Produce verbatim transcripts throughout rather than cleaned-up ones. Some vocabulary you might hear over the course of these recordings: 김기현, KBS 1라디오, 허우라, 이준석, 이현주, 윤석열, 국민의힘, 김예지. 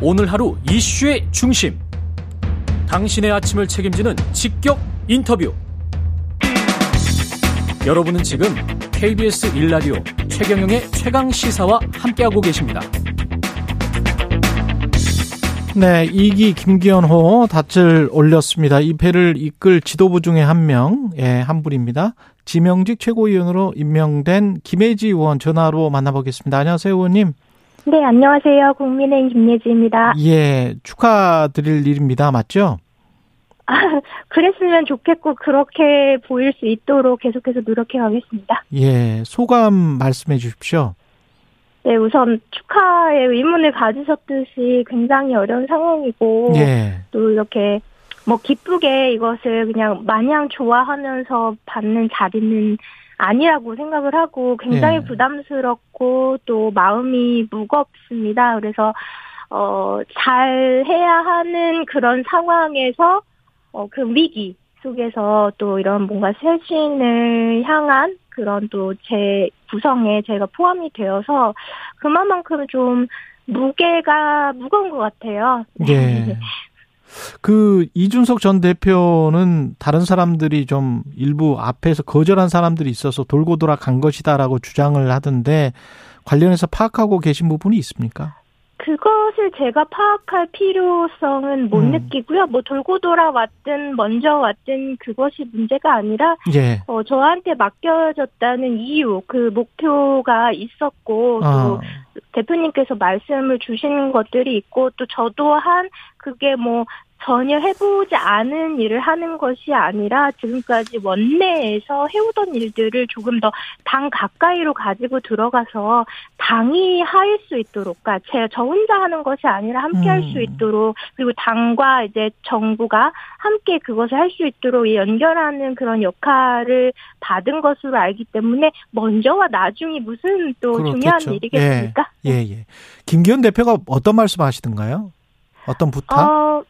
오늘 하루 이슈의 중심, 당신의 아침을 책임지는 직격 인터뷰. 여러분은 지금 케이비에스 일 라디오 최경영의 최강시사와 함께하고 계십니다. 네, 이 기 김기현호 닻을 올렸습니다. 이 패를 이끌 지도부 중에 한 명, 예, 한 분입니다. 지명직 최고위원으로 임명된 김예지 의원 전화로 만나보겠습니다. 안녕하세요, 의원님. 네, 안녕하세요. 국민의힘 김예지입니다. 예, 축하드릴 일입니다. 맞죠? 아, 그랬으면 좋겠고 그렇게 보일 수 있도록 계속해서 노력해 가겠습니다. 예, 소감 말씀해 주십시오. 네, 우선 축하의 의문을 가지셨듯이 굉장히 어려운 상황이고, 예. 또 이렇게 뭐 기쁘게 이것을 그냥 마냥 좋아하면서 받는 자리는 아니라고 생각을 하고 굉장히 예. 부담스럽고 또 마음이 무겁습니다. 그래서 어, 잘 해야 하는 그런 상황에서 어, 그 위기 속에서 또 이런 뭔가 쇄신을 향한 그런 또 제 구성에 제가 포함이 되어서 그만큼 좀 무게가 무거운 것 같아요. 네. 그 이준석 전 대표는 다른 사람들이 좀 일부 앞에서 거절한 사람들이 있어서 돌고 돌아 간 것이다라고 주장을 하던데 관련해서 파악하고 계신 부분이 있습니까? 그것을 제가 파악할 필요성은 못 음. 느끼고요. 뭐 돌고 돌아 왔든 먼저 왔든 그것이 문제가 아니라 예. 어, 저한테 맡겨졌다는 이유, 그 목표가 있었고 어. 또 대표님께서 말씀을 주시는 것들이 있고 또 저 또한 그게 뭐 전혀 해보지 않은 일을 하는 것이 아니라 지금까지 원내에서 해오던 일들을 조금 더 당 가까이로 가지고 들어가서 당이 할 수 있도록, 제가 저 혼자 하는 것이 아니라 함께 할 수 있도록, 그리고 당과 이제 정부가 함께 그것을 할 수 있도록 연결하는 그런 역할을 받은 것으로 알기 때문에 먼저와 나중이 무슨 또 그렇겠죠. 중요한 일이겠습니까? 예, 예, 예. 김기현 대표가 어떤 말씀 하시던가요? 어떤 부탁? 어,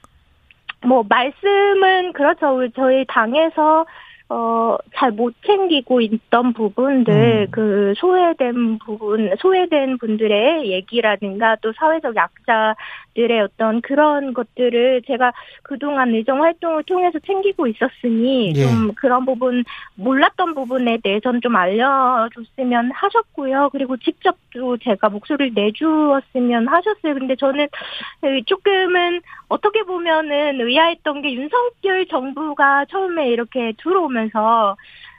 뭐 말씀은 그렇죠. 저희 당에서 어, 잘 못 챙기고 있던 부분들, 음. 그 소외된 부분, 소외된 분들의 얘기라든가 또 사회적 약자들의 어떤 그런 것들을 제가 그동안 의정 활동을 통해서 챙기고 있었으니 예. 좀 그런 부분, 몰랐던 부분에 대해서는 좀 알려줬으면 하셨고요. 그리고 직접 또 제가 목소리를 내주었으면 하셨어요. 근데 저는 조금은 어떻게 보면은 의아했던 게 윤석열 정부가 처음에 이렇게 들어오면 면서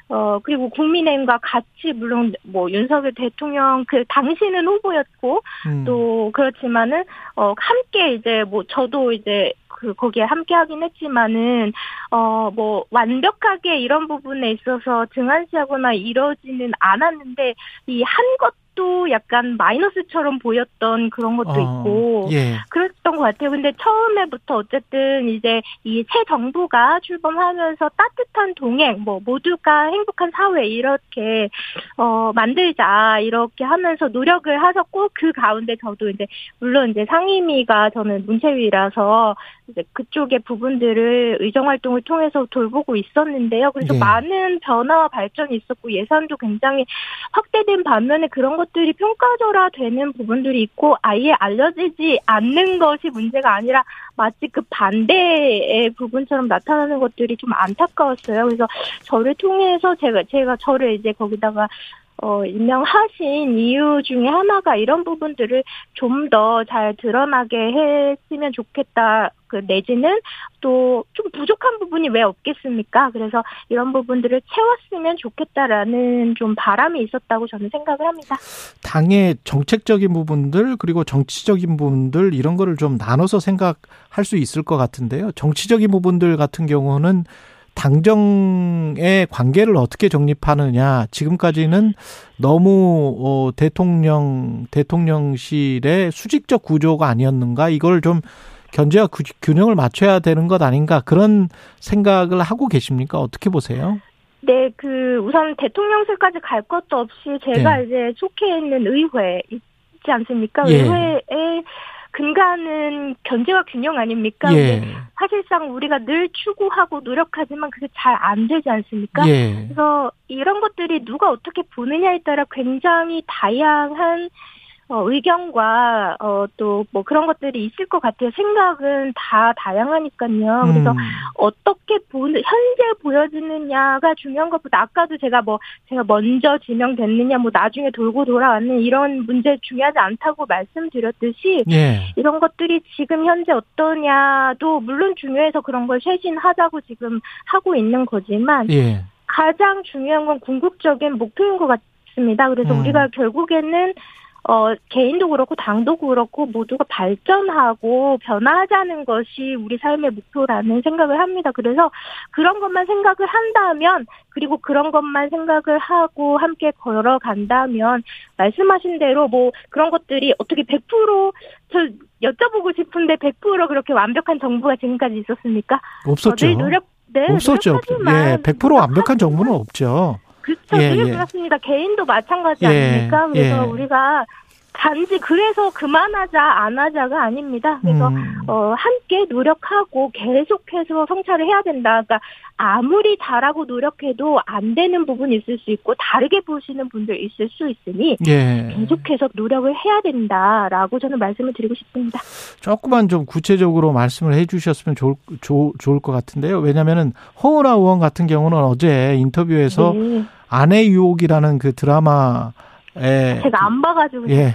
어 그리고 국민의힘과 같이 물론 뭐 윤석열 대통령 그 당시는 후보였고 음. 또 그렇지만은 어 함께 이제 뭐 저도 이제 그 거기에 함께 하긴 했지만은 어 뭐 완벽하게 이런 부분에 있어서 등한시하거나 이러지는 않았는데 이 한 것 또 약간 마이너스처럼 보였던 그런 것도 어, 있고 예. 그랬던 것 같아요. 근데 처음에부터 어쨌든 이제 이 새 정부가 출범하면서 따뜻한 동행, 뭐 모두가 행복한 사회 이렇게 어, 만들자 이렇게 하면서 노력을 하셨고 그 가운데 저도 이제 물론 이제 상임위가 저는 문체위라서 이제 그쪽의 부분들을 의정 활동을 통해서 돌보고 있었는데요. 그래서 예. 많은 변화와 발전이 있었고 예산도 굉장히 확대된 반면에 그런 것 들이 평가절하 되는 부분들이 있고 아예 알려지지 않는 것이 문제가 아니라 마치 그 반대의 부분처럼 나타나는 것들이 좀 안타까웠어요. 그래서 저를 통해서 제가 제가 저를 이제 거기다가 어, 임명하신 이유 중에 하나가 이런 부분들을 좀 더 잘 드러나게 했으면 좋겠다. 그 내지는 또 좀 부족한 부분이 왜 없겠습니까? 그래서 이런 부분들을 채웠으면 좋겠다라는 좀 바람이 있었다고 저는 생각을 합니다. 당의 정책적인 부분들 그리고 정치적인 부분들 이런 거를 좀 나눠서 생각할 수 있을 것 같은데요. 정치적인 부분들 같은 경우는 당정의 관계를 어떻게 정립하느냐. 지금까지는 너무 어, 대통령, 대통령실의 수직적 구조가 아니었는가. 이걸 좀 견제와 구, 균형을 맞춰야 되는 것 아닌가. 그런 생각을 하고 계십니까? 어떻게 보세요? 네, 그 우선 대통령실까지 갈 것도 없이 제가 네. 이제 속해 있는 의회 있지 않습니까? 예. 의회에 근간은 견제와 균형 아닙니까? 예. 사실상 우리가 늘 추구하고 노력하지만 그게 잘 안 되지 않습니까? 예. 그래서 이런 것들이 누가 어떻게 보느냐에 따라 굉장히 다양한 어, 의견과 어, 또 뭐 그런 것들이 있을 것 같아요. 생각은 다 다양하니까요. 그래서 음. 어떻게 보는 현재 보여지느냐가 중요한 것보다 아까도 제가 뭐 제가 먼저 지명됐느냐, 뭐 나중에 돌고 돌아왔는 이런 문제 중요하지 않다고 말씀드렸듯이 예. 이런 것들이 지금 현재 어떠냐도 물론 중요해서 그런 걸 쇄신하자고 지금 하고 있는 거지만 예. 가장 중요한 건 궁극적인 목표인 것 같습니다. 그래서 음. 우리가 결국에는 어, 개인도 그렇고 당도 그렇고 모두가 발전하고 변화하자는 것이 우리 삶의 목표라는 생각을 합니다. 그래서 그런 것만 생각을 한다면 그리고 그런 것만 생각을 하고 함께 걸어간다면 말씀하신 대로 뭐 그런 것들이 어떻게 백 퍼센트 저 여쭤보고 싶은데 백 퍼센트 그렇게 완벽한 정부가 지금까지 있었습니까? 없었죠. 어, 늘 노력, 네, 없었죠. 예, 백 퍼센트 완벽한 정부는 없죠. 그렇죠. 예, 예. 그렇습니다. 개인도 마찬가지 아닙니까? 예, 그래서 예. 우리가 단지 그래서 그만하자 안 하자가 아닙니다. 그래서 음. 어, 함께 노력하고 계속해서 성찰을 해야 된다. 그러니까 아무리 잘하고 노력해도 안 되는 부분이 있을 수 있고 다르게 보시는 분들 있을 수 있으니 예. 계속해서 노력을 해야 된다라고 저는 말씀을 드리고 싶습니다. 조금만 좀 구체적으로 말씀을 해 주셨으면 좋을, 조, 좋을 것 같은데요. 왜냐하면 허우라 의원 같은 경우는 어제 인터뷰에서 예. 아내 유혹이라는 그 드라마 예. 제가 안 봐가지고. 예.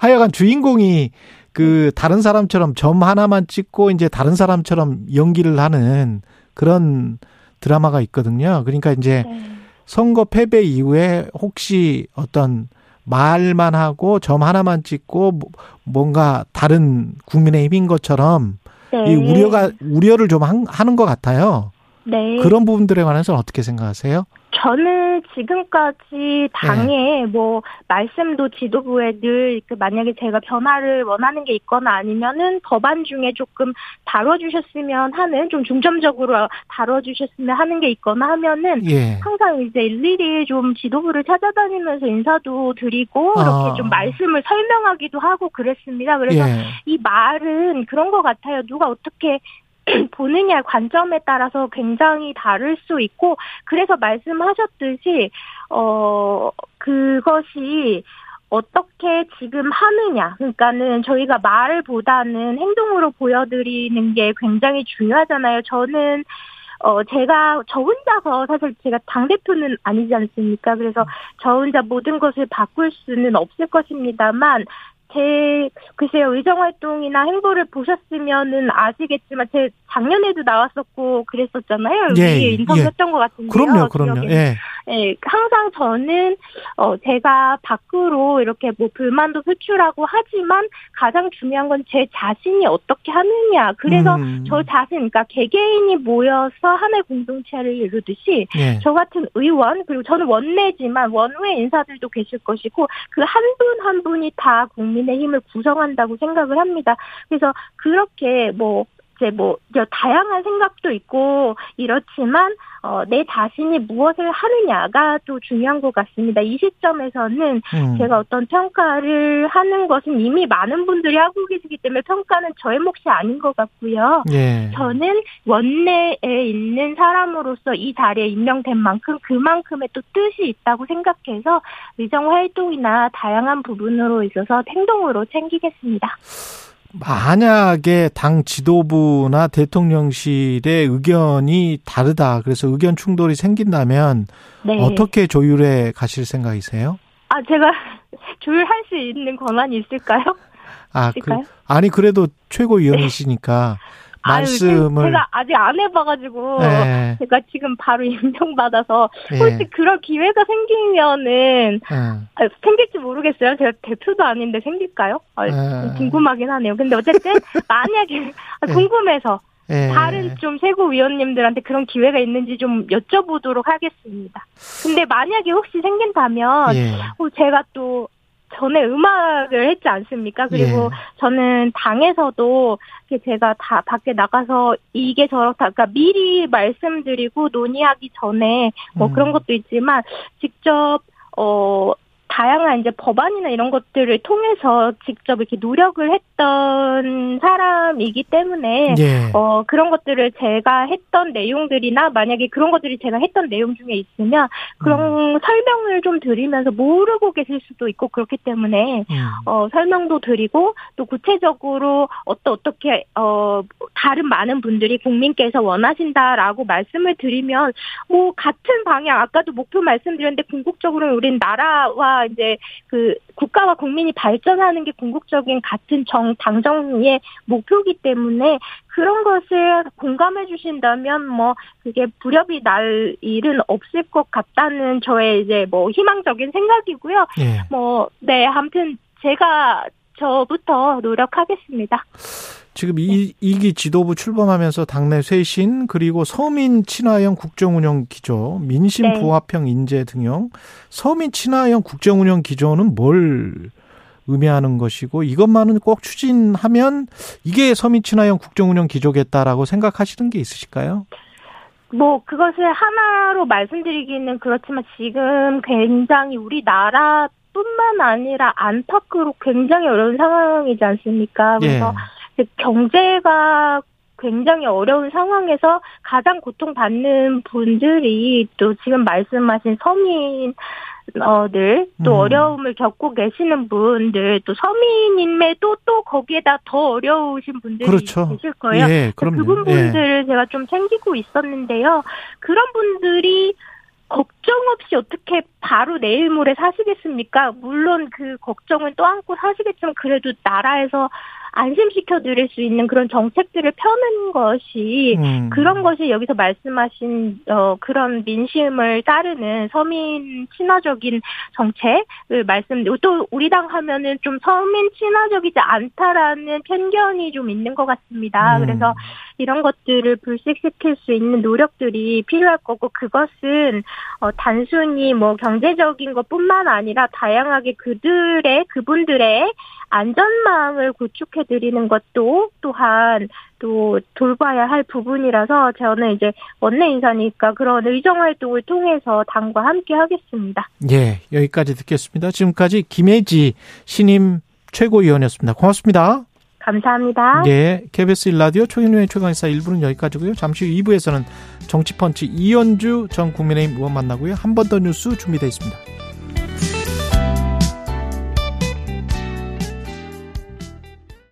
하여간 주인공이 그 다른 사람처럼 점 하나만 찍고 이제 다른 사람처럼 연기를 하는 그런 드라마가 있거든요. 그러니까 이제 네. 선거 패배 이후에 혹시 어떤 말만 하고 점 하나만 찍고 뭔가 다른 국민의힘인 것처럼 네. 이 우려가, 우려를 좀 하는 것 같아요. 네. 그런 부분들에 관해서는 어떻게 생각하세요? 저는 지금까지 당에 네. 뭐 말씀도 지도부에 늘 그 만약에 제가 변화를 원하는 게 있거나 아니면은 법안 중에 조금 다뤄주셨으면 하는 좀 중점적으로 다뤄주셨으면 하는 게 있거나 하면은 예. 항상 이제 일일이 좀 지도부를 찾아다니면서 인사도 드리고 이렇게 아. 좀 말씀을 설명하기도 하고 그랬습니다. 그래서 예. 이 말은 그런 것 같아요. 누가 어떻게 보느냐 관점에 따라서 굉장히 다를 수 있고 그래서 말씀하셨듯이 어 그것이 어떻게 지금 하느냐 그러니까는 저희가 말보다는 행동으로 보여드리는 게 굉장히 중요하잖아요. 저는 어 제가 저 혼자서 사실 제가 당대표는 아니지 않습니까? 그래서 저 혼자 모든 것을 바꿀 수는 없을 것입니다만 제 글쎄요 의정활동이나 행보를 보셨으면은 아시겠지만 제 작년에도 나왔었고 그랬었잖아요. 여기 예, 인터뷰했던 예. 것 같은데요. 그럼요, 그럼요. 예. 예, 항상 저는 어 제가 밖으로 이렇게 뭐 불만도 표출하고 하지만 가장 중요한 건 제 자신이 어떻게 하느냐. 그래서 음. 저 자신, 그러니까 개개인이 모여서 하나의 공동체를 이루듯이 예. 저 같은 의원 그리고 저는 원내지만 원외 인사들도 계실 것이고 그 한 분 한 분이 다 국민 국민의 힘을 구성한다고 생각을 합니다. 그래서 그렇게 뭐 이제 뭐 다양한 생각도 있고 이렇지만 어, 내 자신이 무엇을 하느냐가 또 중요한 것 같습니다. 이 시점에서는 음. 제가 어떤 평가를 하는 것은 이미 많은 분들이 하고 계시기 때문에 평가는 저의 몫이 아닌 것 같고요. 예. 저는 원내에 있는 사람으로서 이 자리에 임명된 만큼 그만큼의 또 뜻이 있다고 생각해서 의정활동이나 다양한 부분으로 있어서 행동으로 챙기겠습니다. 만약에 당 지도부나 대통령실의 의견이 다르다, 그래서 의견 충돌이 생긴다면 네. 어떻게 조율해 가실 생각이세요? 아, 제가 조율할 수 있는 권한이 있을까요? 아, 있을까요? 그, 아니 그래도 최고위원이시니까 네. 말씀을 아유, 제가 아직 안 해봐가지고 네. 제가 지금 바로 임명받아서 네. 혹시 그런 기회가 생기면은. 네. 생길지 모르겠어요. 제가 대표도 아닌데 생길까요? 아, 궁금하긴 하네요. 근데 어쨌든 만약에 궁금해서 에. 다른 좀 최고위원님들한테 그런 기회가 있는지 좀 여쭤보도록 하겠습니다. 근데 만약에 혹시 생긴다면 예. 제가 또 전에 음악을 했지 않습니까? 그리고 예. 저는 당에서도 제가 다 밖에 나가서 이게 저렇다. 그러니까 미리 말씀드리고 논의하기 전에 뭐 그런 것도 있지만 직접 어 다양한 이제 법안이나 이런 것들을 통해서 직접 이렇게 노력을 했던 사람이기 때문에, 예. 어, 그런 것들을 제가 했던 내용들이나 만약에 그런 것들이 제가 했던 내용 중에 있으면 그런 음. 설명을 좀 드리면서 모르고 계실 수도 있고 그렇기 때문에, 음. 어, 설명도 드리고 또 구체적으로 어떠, 어떻게, 어, 다른 많은 분들이 국민께서 원하신다라고 말씀을 드리면 뭐 같은 방향, 아까도 목표 말씀드렸는데 궁극적으로는 우린 나라와 이제 그 국가와 국민이 발전하는 게 궁극적인 같은 정 당정의 목표이기 때문에 그런 것을 공감해 주신다면 뭐 그게 불협이 날 일은 없을 것 같다는 저의 이제 뭐 희망적인 생각이고요. 네. 뭐 네, 아무튼 제가 저부터 노력하겠습니다. 지금 이, 이 기 지도부 출범하면서 당내 쇄신, 그리고 서민 친화형 국정운영 기조, 민심 네. 부합형 인재 등용. 서민 친화형 국정운영 기조는 뭘 의미하는 것이고, 이것만은 꼭 추진하면 이게 서민 친화형 국정운영 기조겠다라고 생각하시는 게 있으실까요? 뭐 그것을 하나로 말씀드리기는 그렇지만 지금 굉장히 우리나라 뿐만 아니라 안팎으로 굉장히 어려운 상황이지 않습니까? 그래서 예. 경제가 굉장히 어려운 상황에서 가장 고통받는 분들이 또 지금 말씀하신 서민들, 또 음. 어려움을 겪고 계시는 분들, 또 서민임에도 또 거기에다 더 어려우신 분들이 그렇죠. 계실 거예요. 예, 그럼요. 그분 분들을 예. 제가 좀 챙기고 있었는데요. 그런 분들이 걱정 없이 어떻게 바로 내일 모레 사시겠습니까? 물론 그 걱정은 또 안고 사시겠지만 그래도 나라에서 안심시켜 드릴 수 있는 그런 정책들을 펴는 것이 음. 그런 것이 여기서 말씀하신 어, 그런 민심을 따르는 서민 친화적인 정책을 말씀드리고 또 우리 당 하면은 좀 서민 친화적이지 않다라는 편견이 좀 있는 것 같습니다. 음. 그래서 이런 것들을 불식시킬 수 있는 노력들이 필요할 거고 그것은 어, 단순히 뭐 경제적인 것뿐만 아니라 다양하게 그들의 그분들의 안전망을 구축해 드리는 것도 또한 또 돌봐야 할 부분이라서 저는 이제 원내 인사니까 그런 의정 활동을 통해서 당과 함께 하겠습니다. 예, 여기까지 듣겠습니다. 지금까지 김예지 신임 최고위원이었습니다. 고맙습니다. 감사합니다. 예, 케이비에스 일 라디오 최경영의 최강시사 일 부는 여기까지고요. 잠시 후 이 부에서는 정치펀치 이현주 전 국민의힘 의원 만나고요. 한 번 더 뉴스 준비되어 있습니다.